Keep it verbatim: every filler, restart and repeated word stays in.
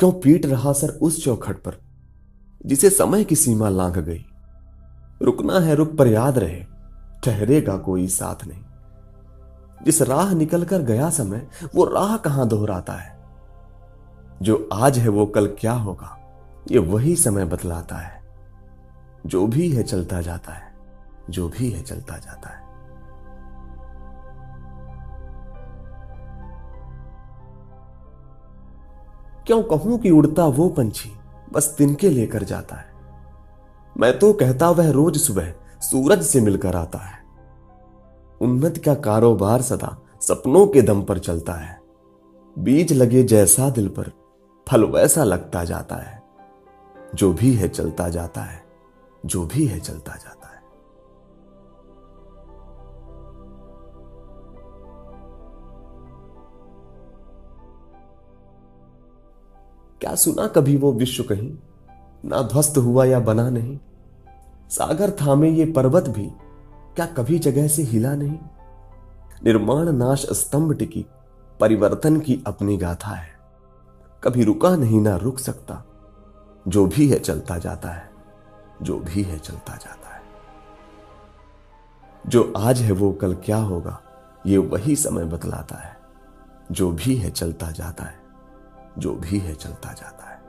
क्यों पीट रहा सर उस चौखट पर जिसे समय की सीमा लांघ गई। रुकना है रुक पर याद रहे, ठहरेगा कोई साथ नहीं। जिस राह निकल कर गया समय वो राह कहां दोहराता है। जो आज है वो कल क्या होगा ये वही समय बतलाता है। जो भी है चलता जाता है, जो भी है चलता जाता है। क्यों कहूं कि उड़ता वो पंछी बस तिनके लेकर जाता है। मैं तो कहता वह रोज सुबह सूरज से मिलकर आता है। उन्नत का कारोबार सदा सपनों के दम पर चलता है। बीज लगे जैसा दिल पर फल वैसा लगता जाता है। जो भी है चलता जाता है, जो भी है चलता जाता है। क्या सुना कभी वो विश्व कहीं, ना ध्वस्त हुआ या बना नहीं। सागर थामे ये पर्वत भी, क्या कभी जगह से हिला नहीं। निर्माण नाश स्तंभ टिकी परिवर्तन की अपनी गाथा है। कभी रुका नहीं ना रुक सकता। जो भी है चलता जाता है, जो भी है चलता जाता है। जो आज है वो कल क्या होगा ये वही समय बतलाता है। जो भी है चलता जाता है, जो भी है चलता जाता है।